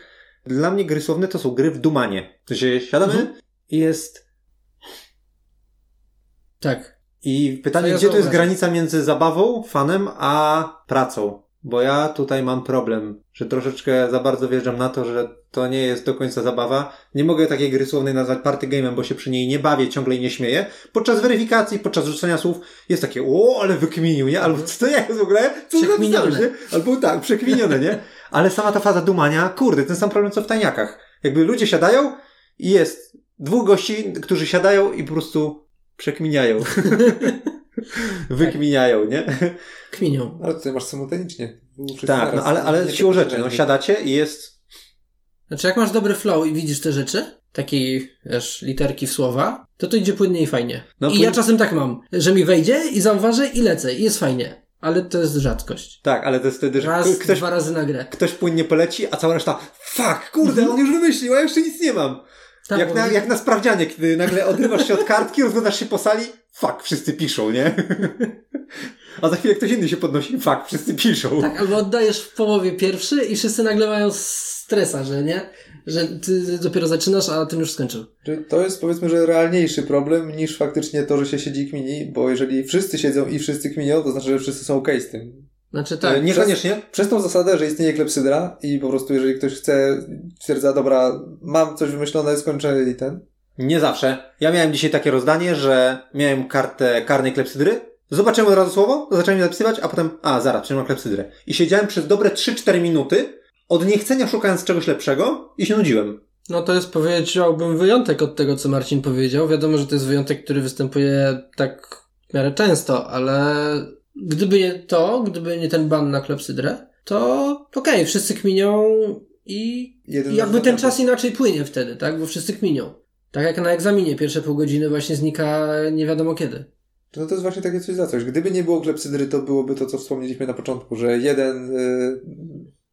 dla mnie gry słowne to są gry w dumanie. To się siadamy i jest... Tak. I pytanie, gdzie to jest granica między zabawą, fanem, a pracą? Bo ja tutaj mam problem, że troszeczkę za bardzo wjeżdżam na to, że to nie jest do końca zabawa. Nie mogę takiej gry słownej nazwać party game'em, bo się przy niej nie bawię, ciągle jej nie śmieję. Podczas weryfikacji, podczas rzucenia słów jest takie, o, ale wykminił, nie? Albo co to jest w ogóle? Co napisałeś, nie? Albo tak, przekminione, nie? Ale sama ta faza dumania, kurde, ten sam problem co w tajniakach. Jakby ludzie siadają i jest 2 gości, którzy siadają i po prostu przekminiają. Wykminiają, nie? Kminią. Ale ty masz simultanicznie. Tak, no ale siłą rzeczy, no siadacie i jest... Znaczy jak masz dobry flow i widzisz te rzeczy, takie wiesz, literki w słowa, to idzie płynnie i fajnie. No, ja czasem tak mam, że mi wejdzie i zauważę i lecę i jest fajnie. Ale to jest rzadkość. Tak, ale to jest wtedy, że ktoś... 2 razy na grę. Ktoś płynnie poleci, a cała reszta fuck, kurde, on już wymyślił, a ja jeszcze nic nie mam. Tak, jak na sprawdzianie, kiedy nagle odrywasz się od kartki, rozglądasz się po sali, fuck, wszyscy piszą, nie? A za chwilę ktoś inny się podnosi, fuck, wszyscy piszą. Tak, albo oddajesz w połowie pierwszy i wszyscy nagle mają stresa, że nie? Że ty dopiero zaczynasz, a ten już skończył. To jest powiedzmy, że realniejszy problem niż faktycznie to, że się siedzi i kmini, bo jeżeli wszyscy siedzą i wszyscy kminią, to znaczy, że wszyscy są okej z tym. Znaczy tak. Niekoniecznie. Przez tą zasadę, że istnieje klepsydra i po prostu jeżeli ktoś chce, stwierdza, dobra, mam coś wymyślone, skończę i ten. Nie zawsze. Ja miałem dzisiaj takie rozdanie, że miałem kartę karnej klepsydry, zobaczyłem od razu słowo, zacząłem je zapisywać, a potem, zaraz, przyjmę klepsydrę. I siedziałem przez dobre 3-4 minuty, od niechcenia szukając czegoś lepszego i się nudziłem. No to jest, powiedziałbym, wyjątek od tego, co Marcin powiedział. Wiadomo, że to jest wyjątek, który występuje tak w miarę często, ale... Gdyby nie ten ban na klepsydrę, to okej, wszyscy kminią i jakby ten czas inaczej płynie wtedy, tak? Bo wszyscy kminią. Tak jak na egzaminie, pierwsze pół godziny właśnie znika nie wiadomo kiedy. No to jest właśnie takie coś za coś. Gdyby nie było klepsydry, to byłoby to, co wspomnieliśmy na początku, że jeden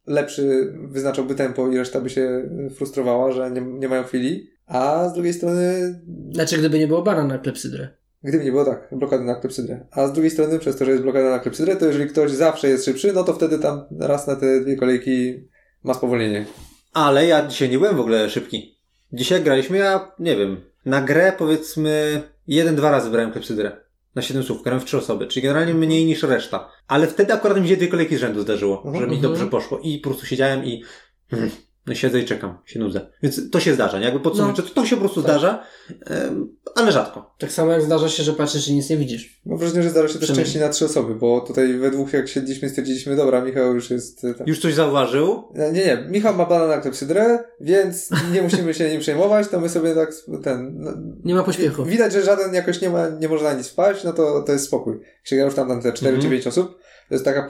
lepszy wyznaczałby tempo i reszta by się frustrowała, że nie mają chwili, a z drugiej strony... Znaczy gdyby nie było bana na klepsydrę. Gdyby nie było tak, blokady na klepsydrę. A z drugiej strony, przez to, że jest blokada na klepsydrę, to jeżeli ktoś zawsze jest szybszy, no to wtedy tam raz na te 2 kolejki ma spowolnienie. Ale ja dzisiaj nie byłem w ogóle szybki. Dzisiaj graliśmy, ja nie wiem, na grę powiedzmy 1-2 razy brałem klepsydrę. Na 7 słów, grałem w 3 osoby, czyli generalnie mniej niż reszta. Ale wtedy akurat mi się 2 kolejki z rzędu zdarzyło, że mi dobrze poszło i po prostu siedziałem i no siedzę i czekam, się nudzę. Więc to się zdarza, nie? Jakby podsumować, no, to się po prostu tak zdarza, ale rzadko. Tak samo jak zdarza się, że patrzysz i nic nie widzisz. No wrażenie, że zdarza się też częściej na 3 osoby, bo tutaj we dwóch jak siedliśmy, stwierdziliśmy, dobra, Michał już jest... Tam. Już coś zauważył? Nie, Michał ma banana na klepsydrę, więc nie musimy się nim przejmować, to my sobie tak ten... No, nie ma pośpiechu. Widać, że żaden jakoś nie może na nic wpaść, no to jest spokój. Jak się gra już tam te 4 czy 5 osób, to jest taka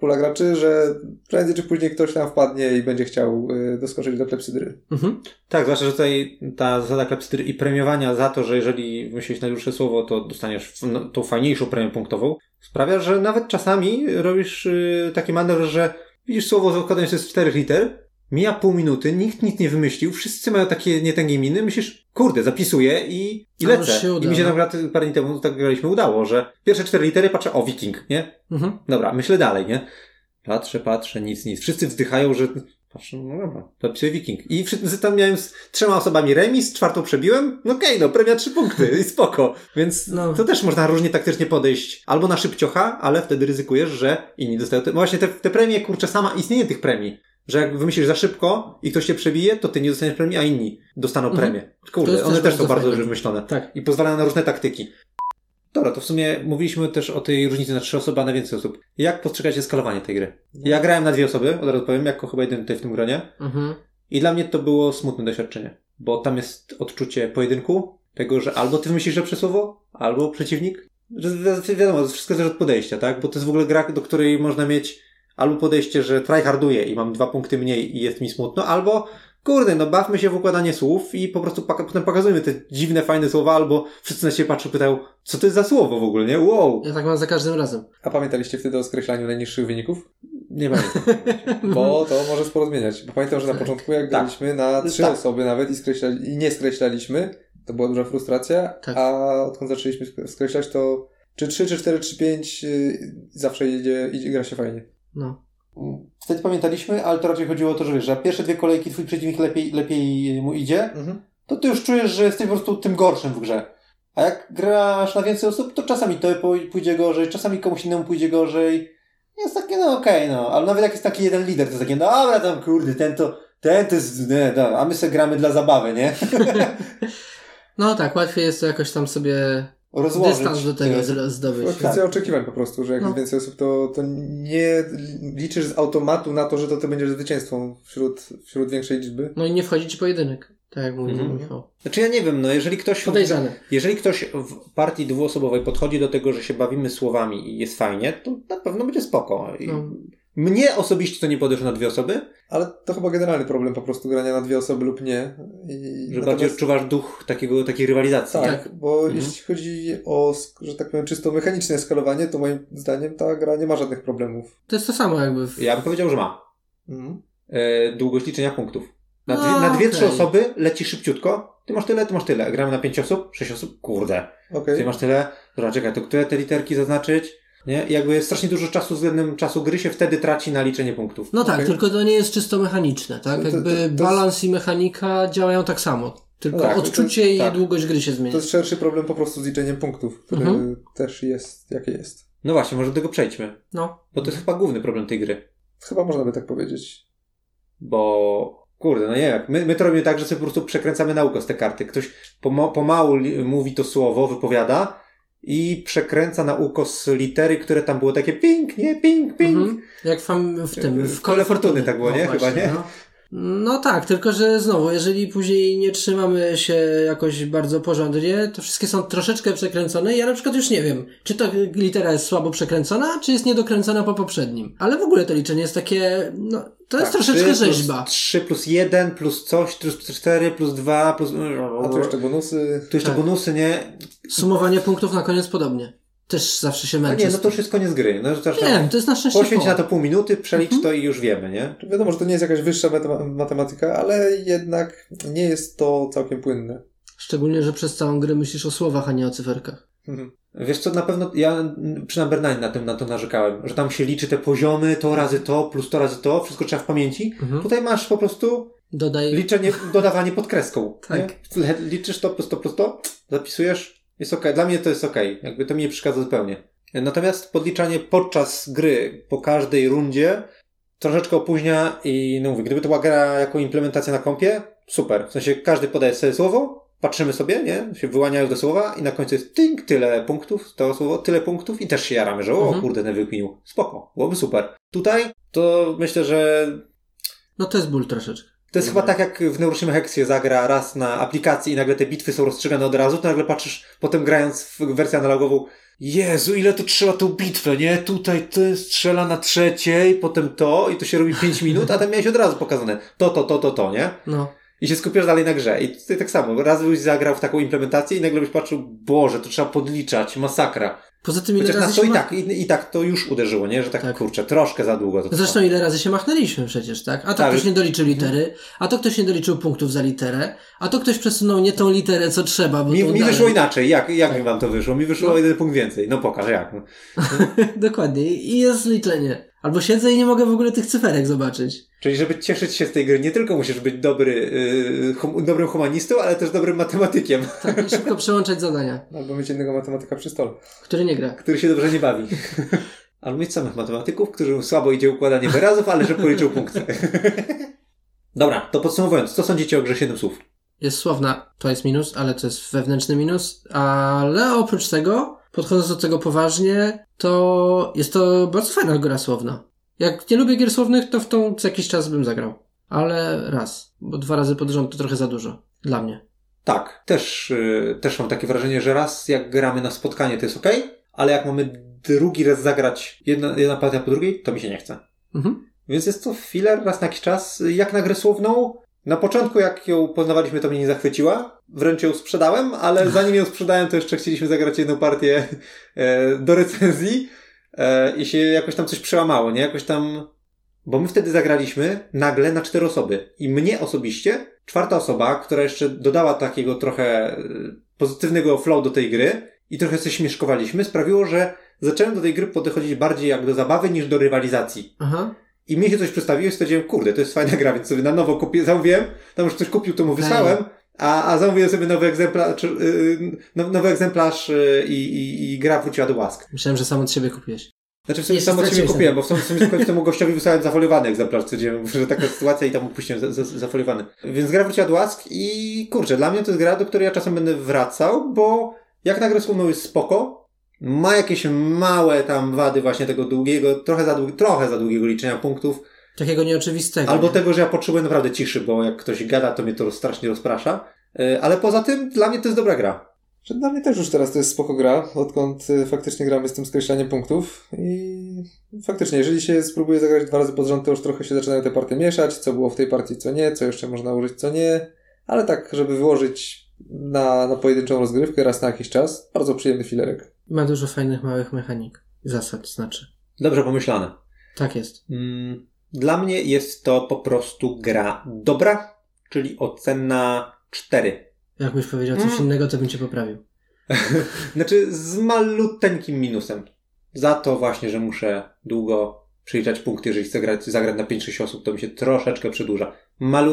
pula graczy, że prędzej czy później ktoś tam wpadnie i będzie chciał doskoczyć do klepsydry. Mhm. Tak, zwłaszcza, że tutaj ta zasada klepsydry i premiowania za to, że jeżeli wymyślisz najdłuższe słowo, to dostaniesz tą fajniejszą premię punktową, sprawia, że nawet czasami robisz taki manewr, że widzisz słowo składające się z 4 liter, mija pół minuty, nikt nic nie wymyślił, wszyscy mają takie nietęgie miny, myślisz, kurde, zapisuję i lecę. I mi się naprawdę parę dni temu tak graliśmy, udało, że pierwsze 4 litery patrzę, o, wiking, nie? Mhm. Dobra, myślę dalej, nie? Patrzę, nic. Wszyscy wzdychają, że... Patrzę, no dobra, zapisuję wiking. I wszyscy tam miałem z 3 osobami remis, 4 przebiłem, no okej, premia 3 punkty i spoko. Więc to też można różnie taktycznie podejść. Albo na szybciocha, ale wtedy ryzykujesz, że inni dostają... Właśnie te premie, kurczę, sama istnienie tych premii. Że jak wymyślisz za szybko i ktoś cię przebije, to ty nie dostaniesz premii, a inni dostaną premię. Kurde, one też są bardzo dobrze wymyślone. Tak. I pozwalają na różne taktyki. Dobra, to w sumie mówiliśmy też o tej różnicy na 3 osoby, a na więcej osób. Jak postrzegacie skalowanie tej gry? Ja grałem na 2 osoby, od razu powiem, jako chyba jeden tutaj w tym gronie. Mhm. I dla mnie to było smutne doświadczenie. Bo tam jest odczucie pojedynku, tego, że albo ty wymyślisz lepsze słowo, albo przeciwnik. Wiadomo, to wszystko zależy od podejścia, tak? Bo to jest w ogóle gra, do której można mieć albo podejście, że tryharduję i mam 2 punkty mniej i jest mi smutno, albo kurde, bawmy się w układanie słów i po prostu potem pokazujemy te dziwne, fajne słowa, albo wszyscy na siebie patrzą, pytają, co to jest za słowo w ogóle, nie? Wow! Ja tak mam za każdym razem. A pamiętaliście wtedy o skreślaniu najniższych wyników? Nie pamiętam. Bo to może sporo zmieniać. Bo pamiętam, że na początku jak graliśmy na 3 osoby nawet i nie skreślaliśmy, to była duża frustracja, a odkąd zaczęliśmy skreślać, to czy 3, czy 4, czy 5 zawsze idzie gra się fajnie. No. Wtedy pamiętaliśmy, ale to raczej chodziło o to, że wiesz, że pierwsze 2 kolejki twój przeciwnik lepiej mu idzie, to ty już czujesz, że jesteś po prostu tym gorszym w grze. A jak grasz na więcej osób, to czasami to pójdzie gorzej, czasami komuś innemu pójdzie gorzej. Jest takie, ale nawet jak jest taki jeden lider, to jest takie, dobra, tam kurde, ten to jest, a my sobie gramy dla zabawy, nie? No tak, łatwiej jest to jakoś tam sobie... rozłożyć. Dystans do tego zdobyć. Ja oczekiwałem po prostu, że jak jest więcej osób, to nie liczysz z automatu na to, że to będziesz zwycięzcą wśród większej liczby. No i nie wchodzi ci pojedynek. Tak jak mówił Michał. Znaczy ja nie wiem, jeżeli ktoś... Podejrzany. Jeżeli ktoś w partii dwuosobowej podchodzi do tego, że się bawimy słowami i jest fajnie, to na pewno będzie spoko. Mnie osobiście to nie podeszło na 2 osoby. Ale to chyba generalny problem po prostu grania na 2 osoby lub nie. Że bardziej odczuwasz duch takiej rywalizacji. Tak, bo jeśli chodzi o, że tak powiem, czysto mechaniczne skalowanie, to moim zdaniem ta gra nie ma żadnych problemów. To jest to samo jakby. Ja bym powiedział, że ma. Długość liczenia punktów. Na 2-3 osoby leci szybciutko. Ty masz tyle. Gramy na 5 osób, 6 osób. Kurde. Okay. Ty masz tyle. Dobra, czekaj, to które te literki zaznaczyć? Nie? Jakby strasznie dużo czasu względem czasu gry się wtedy traci na liczenie punktów. No tak, tylko to nie jest czysto mechaniczne, tak? Jakby balans i mechanika działają tak samo, tylko odczucie i długość gry się zmienia. To jest szerszy problem po prostu z liczeniem punktów, który też jest, jaki jest. No właśnie, może do tego przejdźmy. No. Bo to jest chyba główny problem tej gry. Chyba można by tak powiedzieć. Bo... Kurde, nie wiem. My to robimy tak, że sobie po prostu przekręcamy na ukos te karty. Ktoś pomału mówi to słowo, wypowiada... i przekręca na ukos litery, które tam było takie ping, nie? Ping, ping. Jak w Kole Fortuny tak było, nie? Właśnie, chyba, nie? No tak, tylko że znowu, jeżeli później nie trzymamy się jakoś bardzo porządnie, to wszystkie są troszeczkę przekręcone. Ja na przykład już nie wiem, czy ta litera jest słabo przekręcona, czy jest niedokręcona po poprzednim. Ale w ogóle to liczenie jest takie, to jest troszeczkę rzeźba. 3 plus 1 plus coś, plus 4 plus 2 plus... A tu jeszcze bonusy. Tu jeszcze bonusy, nie? Sumowanie punktów na koniec podobnie. Też zawsze się męczy. Nie, to już jest koniec gry. To jest na szczęście. Poświęć na to pół minuty, przelicz to i już wiemy, nie? Wiadomo, że to nie jest jakaś wyższa matematyka, ale jednak nie jest to całkiem płynne. Szczególnie, że przez całą grę myślisz o słowach, a nie o cyferkach. Wiesz co, na pewno ja przy Number 9 na to narzekałem, że tam się liczy te poziomy, to razy to, plus to razy to, wszystko trzeba w pamięci. Tutaj masz po prostu Dodaj... Dodawanie pod kreską. Tak. Nie? Liczysz to prosto, zapisujesz, jest okej. Dla mnie to jest okej. Jakby to mi nie przeszkadza zupełnie. Natomiast podliczanie podczas gry, po każdej rundzie, troszeczkę opóźnia i no mówię, gdyby to była gra jako implementacja na kompie, super. W sensie każdy podaje sobie słowo, patrzymy sobie, nie? Się wyłaniają do słowa i na końcu jest tink, tyle punktów, to słowo, tyle punktów i też się jaramy, że o kurde, ten wykminił. Spoko, byłoby super. Tutaj to myślę, że... No to jest ból troszeczkę. To jest chyba tak, jak w Neuroshima Hexie zagra raz na aplikacji i nagle te bitwy są rozstrzygane od razu, to nagle patrzysz, potem grając w wersję analogową, Jezu, ile to trzeba tą bitwę, nie? Tutaj ty strzela na trzeciej, potem to i to się robi 5 minut, a tam miałeś od razu pokazane to, nie? No. I się skupiasz dalej na grze. I tutaj tak samo. Raz byś zagrał w taką implementację i nagle byś patrzył, Boże, to trzeba podliczać, masakra. Poza tym ile razy się i tak to już uderzyło, nie? Że tak. Kurczę, troszkę za długo. Zresztą ile razy się machnęliśmy przecież, tak? A to ktoś nie doliczył litery, a to ktoś nie doliczył punktów za literę, a to ktoś przesunął nie tą literę, co trzeba. Bo mi wyszło inaczej. Jak mi wam to wyszło? Mi wyszło jeden punkt więcej. No pokaż jak. Dokładnie. I jest liczenie. Albo siedzę i nie mogę w ogóle tych cyferek zobaczyć. Czyli żeby cieszyć się z tej gry, nie tylko musisz być dobrym humanistą, ale też dobrym matematykiem. Tak, i szybko przełączać zadania. Albo mieć jednego matematyka przy stole. Który nie gra. Który się dobrze nie bawi. Albo mieć samych matematyków, którym słabo idzie układanie wyrazów, ale że policzył punkty. Dobra, to podsumowując, co sądzicie o grze 7 słów? Jest słowna, to jest minus, ale to jest wewnętrzny minus. Ale oprócz tego... Podchodząc do tego poważnie, to jest to bardzo fajna gra słowna. Jak nie lubię gier słownych, to w tą co jakiś czas bym zagrał. Ale raz, bo 2 razy pod rząd to trochę za dużo. Dla mnie. Tak, też mam takie wrażenie, że raz jak gramy na spotkanie to jest okej, ale jak mamy drugi raz zagrać jedna partia po drugiej, to mi się nie chce. Mhm. Więc jest to filler raz na jakiś czas. Jak na grę słowną, na początku jak ją poznawaliśmy, to mnie nie zachwyciła. Wręcz ją sprzedałem, ale zanim ją sprzedałem, to jeszcze chcieliśmy zagrać jedną partię do recenzji i się jakoś tam coś przełamało, nie? Jakoś tam... Bo my wtedy zagraliśmy nagle na 4 osoby. I mnie osobiście, 4ta osoba, która jeszcze dodała takiego trochę pozytywnego flow do tej gry i trochę coś śmieszkowaliśmy, sprawiło, że zacząłem do tej gry podchodzić bardziej jak do zabawy niż do rywalizacji. Aha. I mnie się coś przedstawiło i stwierdziłem, kurde, to jest fajna gra, więc sobie na nowo zamówiłem, tam już ktoś kupił, to mu wysłałem, a zamówiłem sobie nowy egzemplarz i gra wróciła do łask. Myślałem, że sam od siebie kupiłeś. Znaczy w sumie sam od siebie kupiłem, bo w sumie temu gościowi wysłałem zafoliowany egzemplarz, stwierdziłem, że taka sytuacja i tam opuściłem zafoliowany. Więc gra wróciła do łask i kurczę, dla mnie to jest gra, do której ja czasem będę wracał, bo jak na grę słowną jest spoko. Ma jakieś małe tam wady właśnie tego długiego, trochę za długiego liczenia punktów. Takiego nieoczywistego. Albo nie? Tego, że ja potrzebuję naprawdę ciszy, bo jak ktoś gada, to mnie to strasznie rozprasza. Ale poza tym dla mnie to jest dobra gra. Dla mnie też już teraz to jest spoko gra, odkąd faktycznie gramy z tym skreślaniem punktów. I faktycznie, jeżeli się spróbuje zagrać 2 razy pod rząd, to już trochę się zaczynają te partie mieszać, co było w tej partii, co nie, co jeszcze można użyć, co nie. Ale tak, żeby wyłożyć na pojedynczą rozgrywkę raz na jakiś czas, bardzo przyjemny filerek. Ma dużo fajnych, małych mechanik. Zasad, znaczy. Dobrze pomyślane. Tak jest. Dla mnie jest to po prostu gra dobra, czyli ocena 4. Jakbyś powiedział coś innego, to bym cię poprawił. Znaczy z maluteńkim minusem. Za to właśnie, że muszę długo przeliczać punkty, jeżeli chcę zagrać na 5-6 osób, to mi się troszeczkę przedłuża.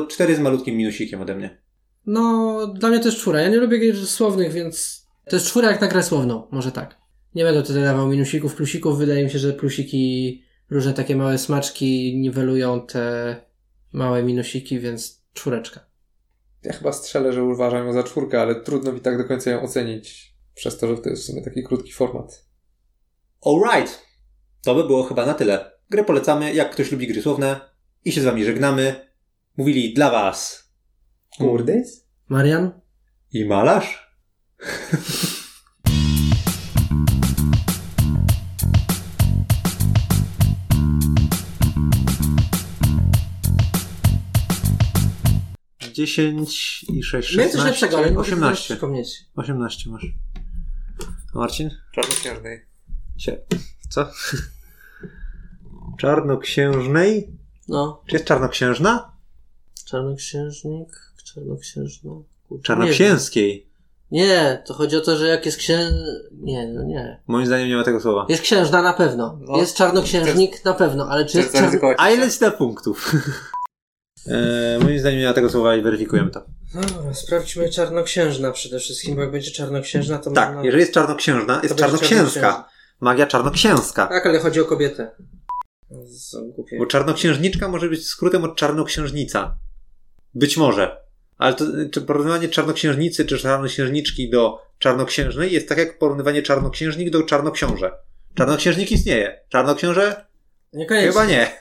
4 z malutkim minusikiem ode mnie. No, dla mnie też 4. Ja nie lubię gier słownych, więc... To jest 4 jak na grę słowną, może tak. Nie będę tutaj dawał minusików, plusików. Wydaje mi się, że plusiki, różne takie małe smaczki niwelują te małe minusiki, więc 4. Ja chyba strzelę, że uważam ją za 4, ale trudno mi tak do końca ją ocenić, przez to, że to jest w sumie taki krótki format. Alright! To by było chyba na tyle. Grę polecamy, jak ktoś lubi gry słowne i się z wami żegnamy. Mówili dla was Gurdys, Marian i Malarz. Dziesięć i 6, 16, 18. 18 masz. A Marcin? Czarnoksiężnej. Co? Czarnoksiężnej? No. Czy jest czarnoksiężna? Czarnoksiężnik, czarnoksiężna. Czarnoksięskiej. Nie, to chodzi o to, że jak jest nie. Moim zdaniem nie ma tego słowa. Jest księżna na pewno. No. Jest czarnoksiężnik na pewno, ale czy jest... A ile ci da punktów? Moim zdaniem nie ma tego słowa i weryfikujemy to. No, sprawdźmy czarnoksiężna przede wszystkim, bo jak będzie czarnoksiężna, to... Tak, można... jeżeli jest czarnoksiężna, jest czarnoksięska. Magia czarnoksięska. Tak, ale chodzi o kobietę. Bo czarnoksiężniczka może być skrótem od czarnoksiężnica. Być może. Ale to, czy porównywanie czarnoksiężnicy czy czarnoksiężniczki do czarnoksiężnej jest tak jak porównywanie czarnoksiężnik do czarnoksiąże. Czarnoksiężnik istnieje. Czarnoksiąże? Niekoniecznie. Chyba nie.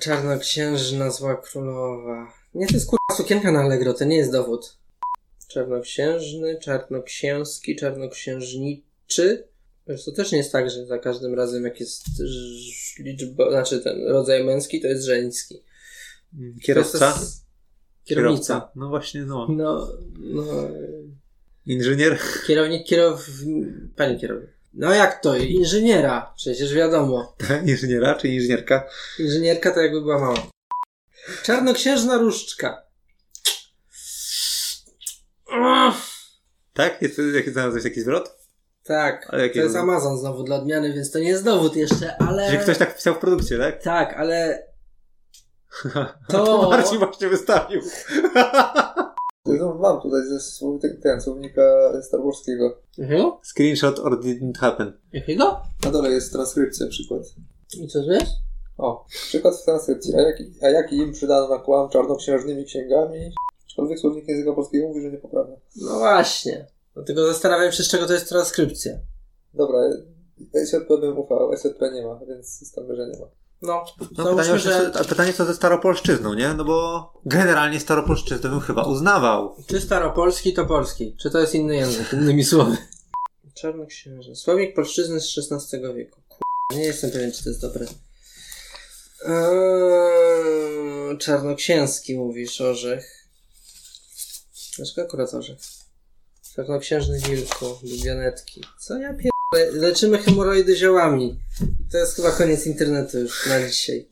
Czarnoksiężna zła królowa. Nie, to jest kurwa sukienka na Allegro, to nie jest dowód. Czarnoksiężny, czarnoksięski, czarnoksiężniczy. To też nie jest tak, że za każdym razem jak jest liczba, znaczy ten rodzaj męski, to jest żeński. Kierowca? To jest kierownica. No właśnie, no. Inżynier? Pani kierownik. No jak to? Inżyniera. Przecież wiadomo. Inżyniera czy inżynierka? Inżynierka to jakby była mała. Czarnoksiężna różdżka. Tak? Jest znalazłeś taki zwrot? Tak, to jest Amazon znowu dla odmiany, więc to nie jest dowód jeszcze, ale... Że ktoś tak wpisał w produkcie, tak? Tak, ale... To Marcin właśnie wystawił. Mam tutaj ze słownika Star Warskiego. Jakiego? Screenshot or didn't happen. Jakiego? Na dole jest transkrypcja, przykład. I co tu jest? O, przykład w transkrypcji. A jaki im przydano nakłam czarnoksiężnymi księgami? Aczkolwiek słownik języka polskiego mówi, że nie poprawia. No właśnie. Dlatego zastanawiam się, z czego to jest transkrypcja. Dobra, SJP bym ufał, SJP nie ma, więc jest tam, że nie ma. No pytanie, że... pytanie co ze staropolszczyzną, nie? No bo generalnie staropolszczyznę bym chyba uznawał. Czy staropolski to polski? Czy to jest inny język? Innymi słowy. Czarnoksiężny. Słownik polszczyzny z XVI wieku. Nie jestem pewien, czy to jest dobre. Czarnoksięski mówisz, orzech. Dlaczego akurat orzech? Czarnoksiężny wilku, lubianetki. Co ja pierdolę? Leczymy hemoroidy ziołami. To jest chyba koniec internetu już na dzisiaj.